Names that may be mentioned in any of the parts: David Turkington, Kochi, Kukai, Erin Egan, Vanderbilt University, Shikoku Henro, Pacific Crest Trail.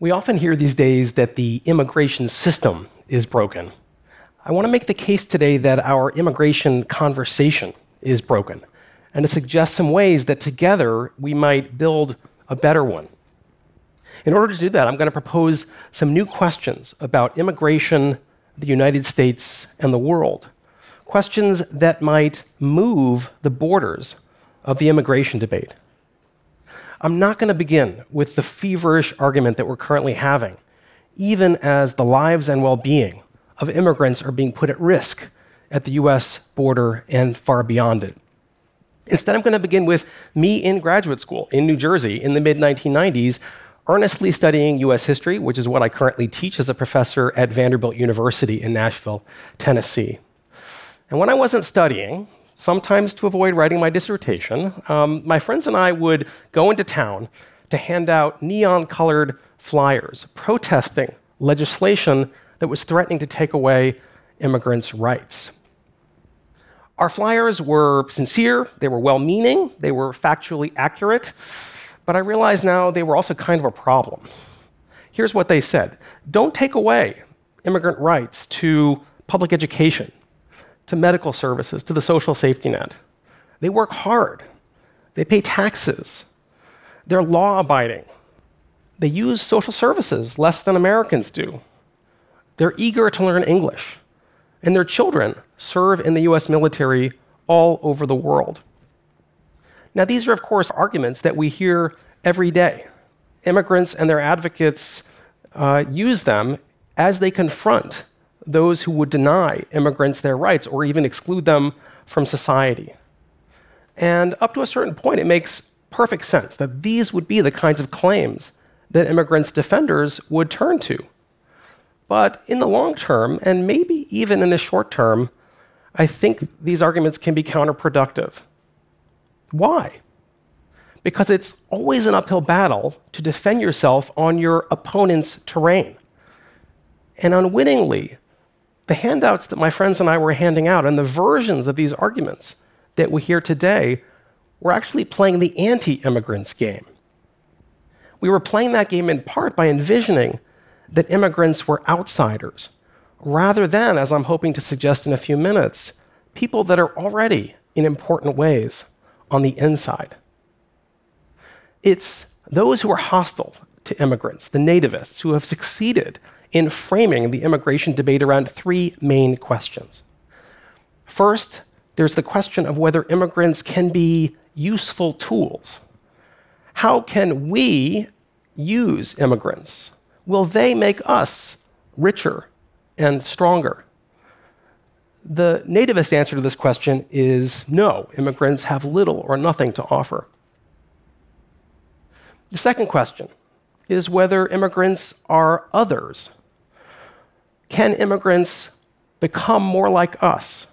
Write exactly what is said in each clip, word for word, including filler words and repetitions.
We often hear these days that the immigration system is broken. I want to make the case today that our immigration conversation is broken, and to suggest some ways that together we might build a better one. In order to do that, I'm going to propose some new questions about immigration, the United States, and the world. Questions that might move the borders of the immigration debate. I'm not going to begin with the feverish argument that we're currently having, even as the lives and well-being of immigrants are being put at risk at the U S border and far beyond it. Instead, I'm going to begin with me in graduate school in New Jersey in the mid nineteen nineties, earnestly studying U S history, which is what I currently teach as a professor at Vanderbilt University in Nashville, Tennessee. And when I wasn't studying, sometimes to avoid writing my dissertation, um, my friends and I would go into town to hand out neon-colored flyers protesting legislation that was threatening to take away immigrants' rights. Our flyers were sincere, they were well-meaning, they were factually accurate, but I realize now they were also kind of a problem. Here's what they said: don't take away immigrant rights to public education, to medical services, to the social safety net. They work hard, they pay taxes, they're law-abiding, they use social services less than Americans do, they're eager to learn English, and their children serve in the U S military all over the world. Now, these are, of course, arguments that we hear every day. Immigrants and their advocates uh, use them as they confront those who would deny immigrants their rights or even exclude them from society. And up to a certain point, it makes perfect sense that these would be the kinds of claims that immigrants' defenders would turn to. But in the long term, and maybe even in the short term, I think these arguments can be counterproductive. Why? Because it's always an uphill battle to defend yourself on your opponent's terrain. And unwittingly, the handouts that my friends and I were handing out and the versions of these arguments that we hear today were actually playing the anti-immigrants game. We were playing that game in part by envisioning that immigrants were outsiders, rather than, as I'm hoping to suggest in a few minutes, people that are already, in important ways, on the inside. It's those who are hostile to immigrants, the nativists, who have succeeded in framing the immigration debate around three main questions. First, there's the question of whether immigrants can be useful tools. How can we use immigrants? Will they make us richer and stronger? The nativist answer to this question is no, immigrants have little or nothing to offer. The second question is whether immigrants are others. Can immigrants become more like us?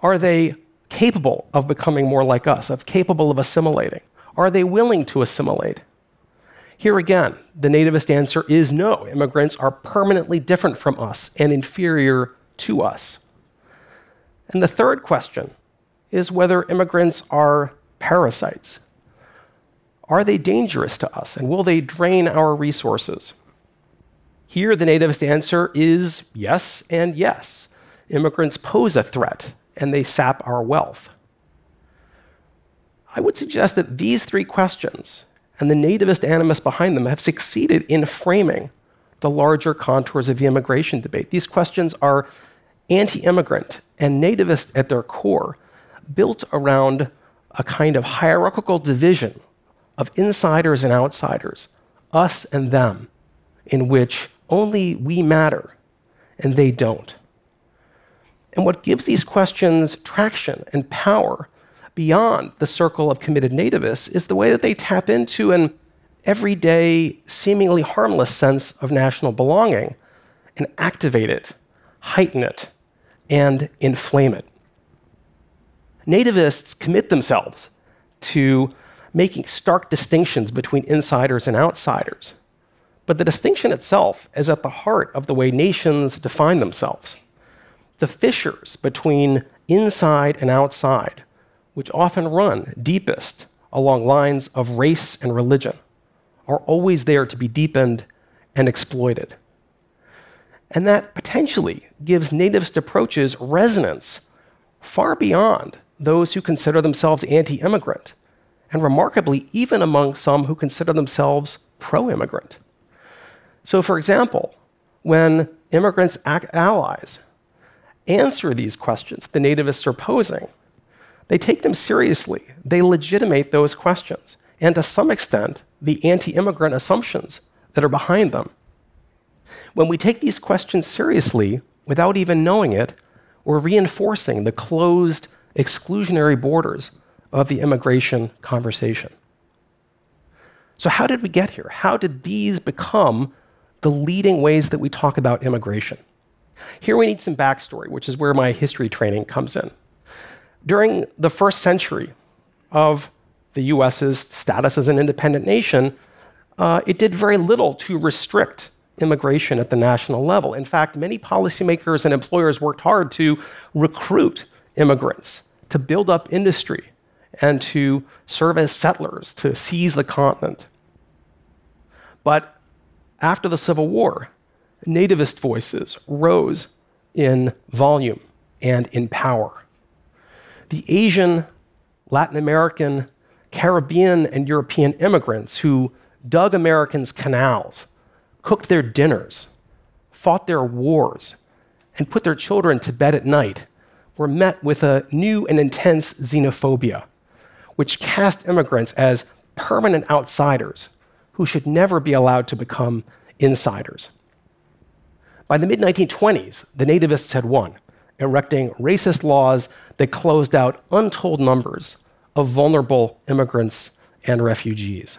Are they capable of becoming more like us, of capable of assimilating? Are they willing to assimilate? Here again, the nativist answer is no. Immigrants are permanently different from us and inferior to us. And the third question is whether immigrants are parasites. Are they dangerous to us, and will they drain our resources? Here, the nativist answer is yes and yes. Immigrants pose a threat, and they sap our wealth. I would suggest that these three questions and the nativist animus behind them have succeeded in framing the larger contours of the immigration debate. These questions are anti-immigrant and nativist at their core, built around a kind of hierarchical division of insiders and outsiders, us and them, in which only we matter and they don't. And what gives these questions traction and power beyond the circle of committed nativists is the way that they tap into an everyday, seemingly harmless sense of national belonging and activate it, heighten it, and inflame it. Nativists commit themselves to making stark distinctions between insiders and outsiders, but the distinction itself is at the heart of the way nations define themselves. The fissures between inside and outside, which often run deepest along lines of race and religion, are always there to be deepened and exploited. And that potentially gives nativist approaches resonance far beyond those who consider themselves anti-immigrant, and remarkably, even among some who consider themselves pro-immigrant. So, for example, when immigrants' allies answer these questions the nativists are posing, they take them seriously. They legitimate those questions, and to some extent, the anti-immigrant assumptions that are behind them. When we take these questions seriously, without even knowing it, we're reinforcing the closed, exclusionary borders of the immigration conversation. So how did we get here? How did these become the leading ways that we talk about immigration? Here we need some backstory, which is where my history training comes in. During the first century of the U S's status as an independent nation, uh, it did very little to restrict immigration at the national level. In fact, many policymakers and employers worked hard to recruit immigrants, to build up industry, and to serve as settlers, to seize the continent. But after the Civil War, nativist voices rose in volume and in power. The Asian, Latin American, Caribbean, and European immigrants who dug Americans' canals, cooked their dinners, fought their wars, and put their children to bed at night were met with a new and intense xenophobia, which cast immigrants as permanent outsiders who should never be allowed to become insiders. By the mid nineteen twenties, the nativists had won, erecting racist laws that closed out untold numbers of vulnerable immigrants and refugees.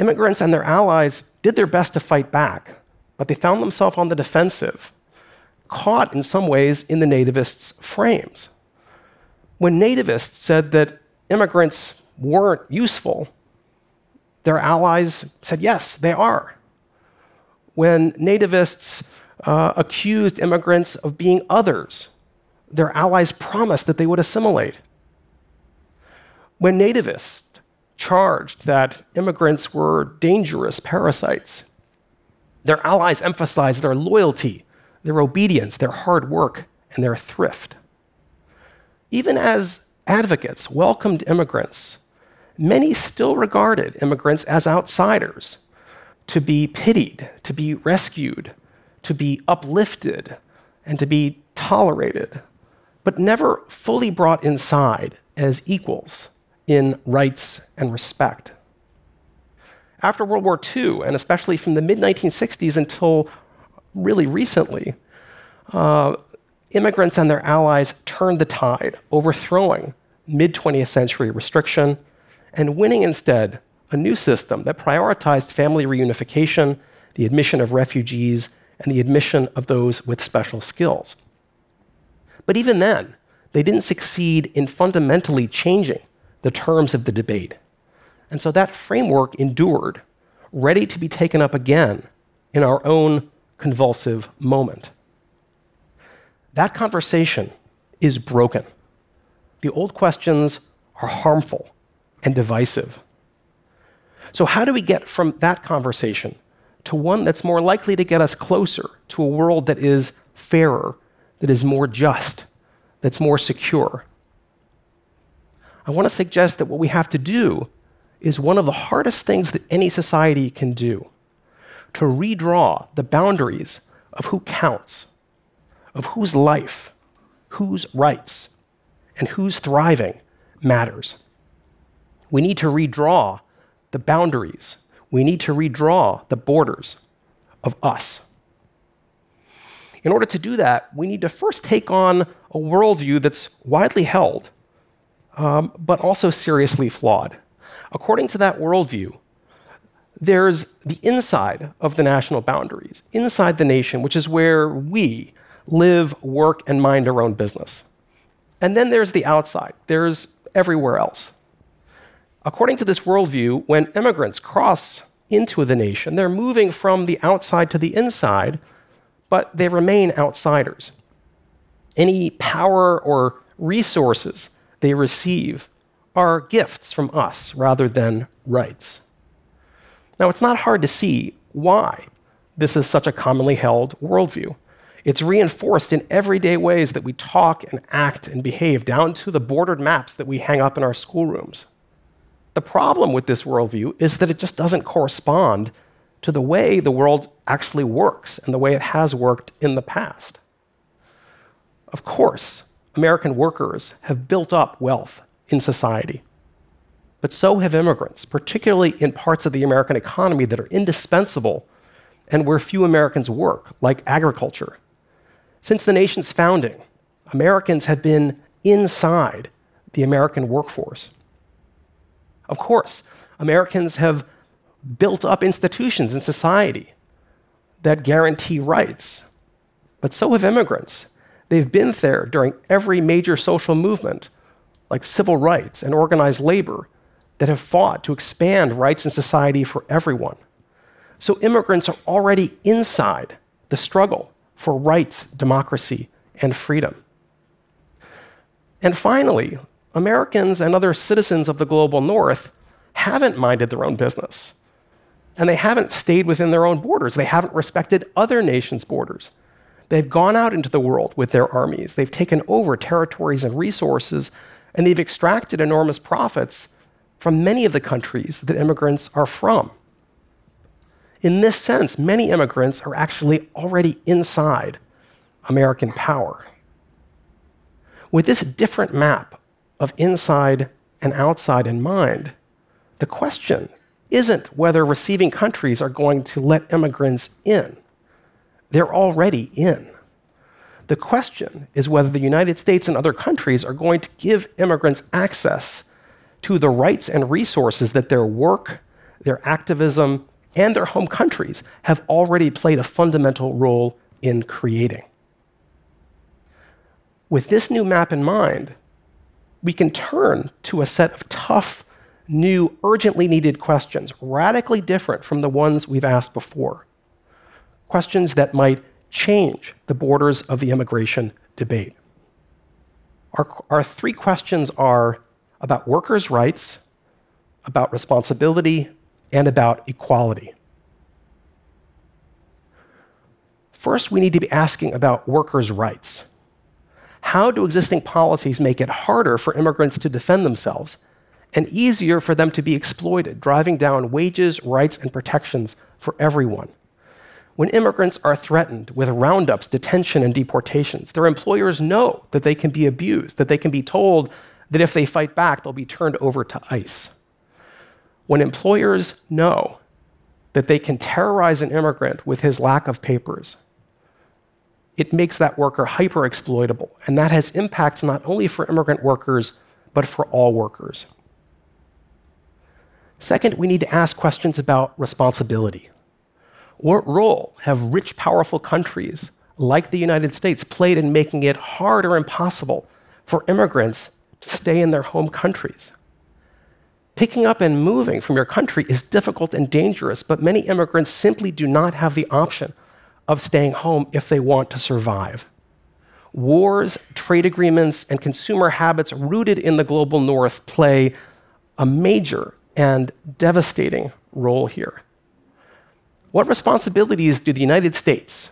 Immigrants and their allies did their best to fight back, but they found themselves on the defensive, caught in some ways in the nativists' frames. When nativists said that immigrants weren't useful, their allies said, yes, they are. When nativists uh, accused immigrants of being others, their allies promised that they would assimilate. When nativists charged that immigrants were dangerous parasites, their allies emphasized their loyalty, their obedience, their hard work, and their thrift. Even as advocates welcomed immigrants, many still regarded immigrants as outsiders, to be pitied, to be rescued, to be uplifted, and to be tolerated, but never fully brought inside as equals in rights and respect. After World War Two, and especially from the mid nineteen sixties until really recently, uh, immigrants and their allies turned the tide, overthrowing mid twentieth century restriction and winning instead a new system that prioritized family reunification, the admission of refugees, and the admission of those with special skills. But even then, they didn't succeed in fundamentally changing the terms of the debate. And so that framework endured, ready to be taken up again in our own convulsive moment. That conversation is broken. The old questions are harmful and divisive. So how do we get from that conversation to one that's more likely to get us closer to a world that is fairer, that is more just, that's more secure? I want to suggest that what we have to do is one of the hardest things that any society can do, to redraw the boundaries of who counts, of whose life, whose rights, and whose thriving matters. We need to redraw the boundaries. We need to redraw the borders of us. In order to do that, we need to first take on a worldview that's widely held, um, but also seriously flawed. According to that worldview, there's the inside of the national boundaries, inside the nation, which is where we live, work, and mind our own business. And then there's the outside. There's everywhere else. According to this worldview, when immigrants cross into the nation, they're moving from the outside to the inside, but they remain outsiders. Any power or resources they receive are gifts from us rather than rights. Now, it's not hard to see why this is such a commonly held worldview. It's reinforced in everyday ways that we talk and act and behave, down to the bordered maps that we hang up in our schoolrooms. The problem with this worldview is that it just doesn't correspond to the way the world actually works and the way it has worked in the past. Of course, American workers have built up wealth in society, but so have immigrants, particularly in parts of the American economy that are indispensable and where few Americans work, like agriculture. Since the nation's founding, Americans have been inside the American workforce. Of course, Americans have built up institutions in society that guarantee rights, but so have immigrants. They've been there during every major social movement, like civil rights and organized labor, that have fought to expand rights in society for everyone. So immigrants are already inside the struggle for rights, democracy, and freedom. And finally, Americans and other citizens of the global north haven't minded their own business, and they haven't stayed within their own borders. They haven't respected other nations' borders. They've gone out into the world with their armies. They've taken over territories and resources, and they've extracted enormous profits from many of the countries that immigrants are from. In this sense, many immigrants are actually already inside American power. With this different map of inside and outside in mind, the question isn't whether receiving countries are going to let immigrants in. They're already in. The question is whether the United States and other countries are going to give immigrants access to the rights and resources that their work, their activism, and their home countries have already played a fundamental role in creating. With this new map in mind, we can turn to a set of tough, new, urgently needed questions, radically different from the ones we've asked before. Questions that might change the borders of the immigration debate. Our, our three questions are about workers' rights, about responsibility, and about equality. First, we need to be asking about workers' rights. How do existing policies make it harder for immigrants to defend themselves and easier for them to be exploited, driving down wages, rights, and protections for everyone? When immigrants are threatened with roundups, detention, and deportations, their employers know that they can be abused, that they can be told that if they fight back, they'll be turned over to ICE. When employers know that they can terrorize an immigrant with his lack of papers, it makes that worker hyper-exploitable, and that has impacts not only for immigrant workers, but for all workers. Second, we need to ask questions about responsibility. What role have rich, powerful countries like the United States played in making it hard or impossible for immigrants to stay in their home countries? Picking up and moving from your country is difficult and dangerous, but many immigrants simply do not have the option of staying home if they want to survive. Wars, trade agreements, and consumer habits rooted in the global north play a major and devastating role here. What responsibilities do the United States,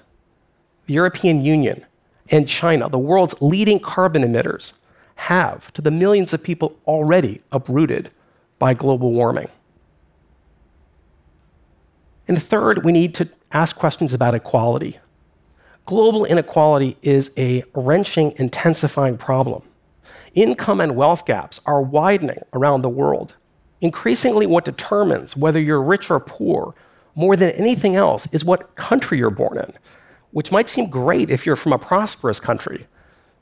the European Union, and China, the world's leading carbon emitters, have to the millions of people already uprooted by global warming? And third, we need to ask questions about equality. Global inequality is a wrenching, intensifying problem. Income and wealth gaps are widening around the world. Increasingly, what determines whether you're rich or poor, more than anything else, is what country you're born in, which might seem great if you're from a prosperous country,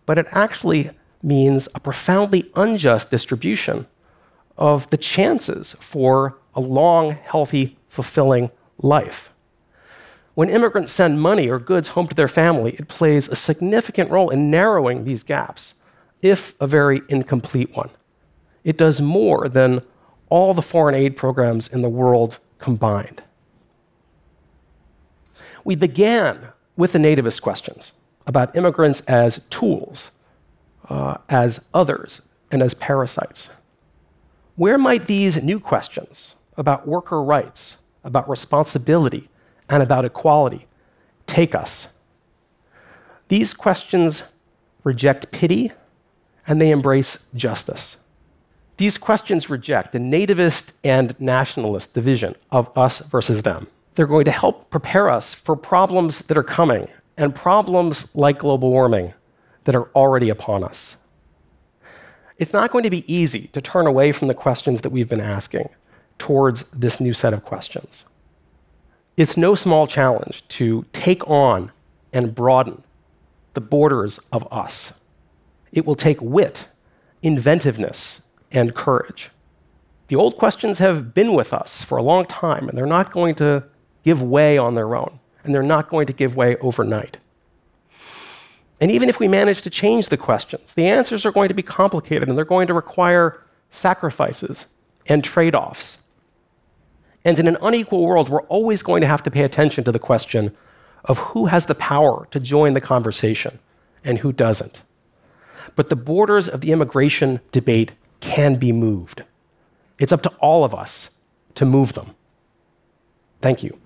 but it actually means a profoundly unjust distribution of the chances for a long, healthy, fulfilling life. When immigrants send money or goods home to their family, it plays a significant role in narrowing these gaps, if a very incomplete one. It does more than all the foreign aid programs in the world combined. We began with the nativist questions about immigrants as tools, uh, as others, and as parasites. Where might these new questions about worker rights, about responsibility, and about equality take us? These questions reject pity, and they embrace justice. These questions reject the nativist and nationalist division of us versus them. They're going to help prepare us for problems that are coming, and problems like global warming that are already upon us. It's not going to be easy to turn away from the questions that we've been asking towards this new set of questions. It's no small challenge to take on and broaden the borders of us. It will take wit, inventiveness, and courage. The old questions have been with us for a long time, and they're not going to give way on their own, and they're not going to give way overnight. And even if we manage to change the questions, the answers are going to be complicated, and they're going to require sacrifices and trade-offs. And in an unequal world, we're always going to have to pay attention to the question of who has the power to join the conversation and who doesn't. But the borders of the immigration debate can be moved. It's up to all of us to move them. Thank you.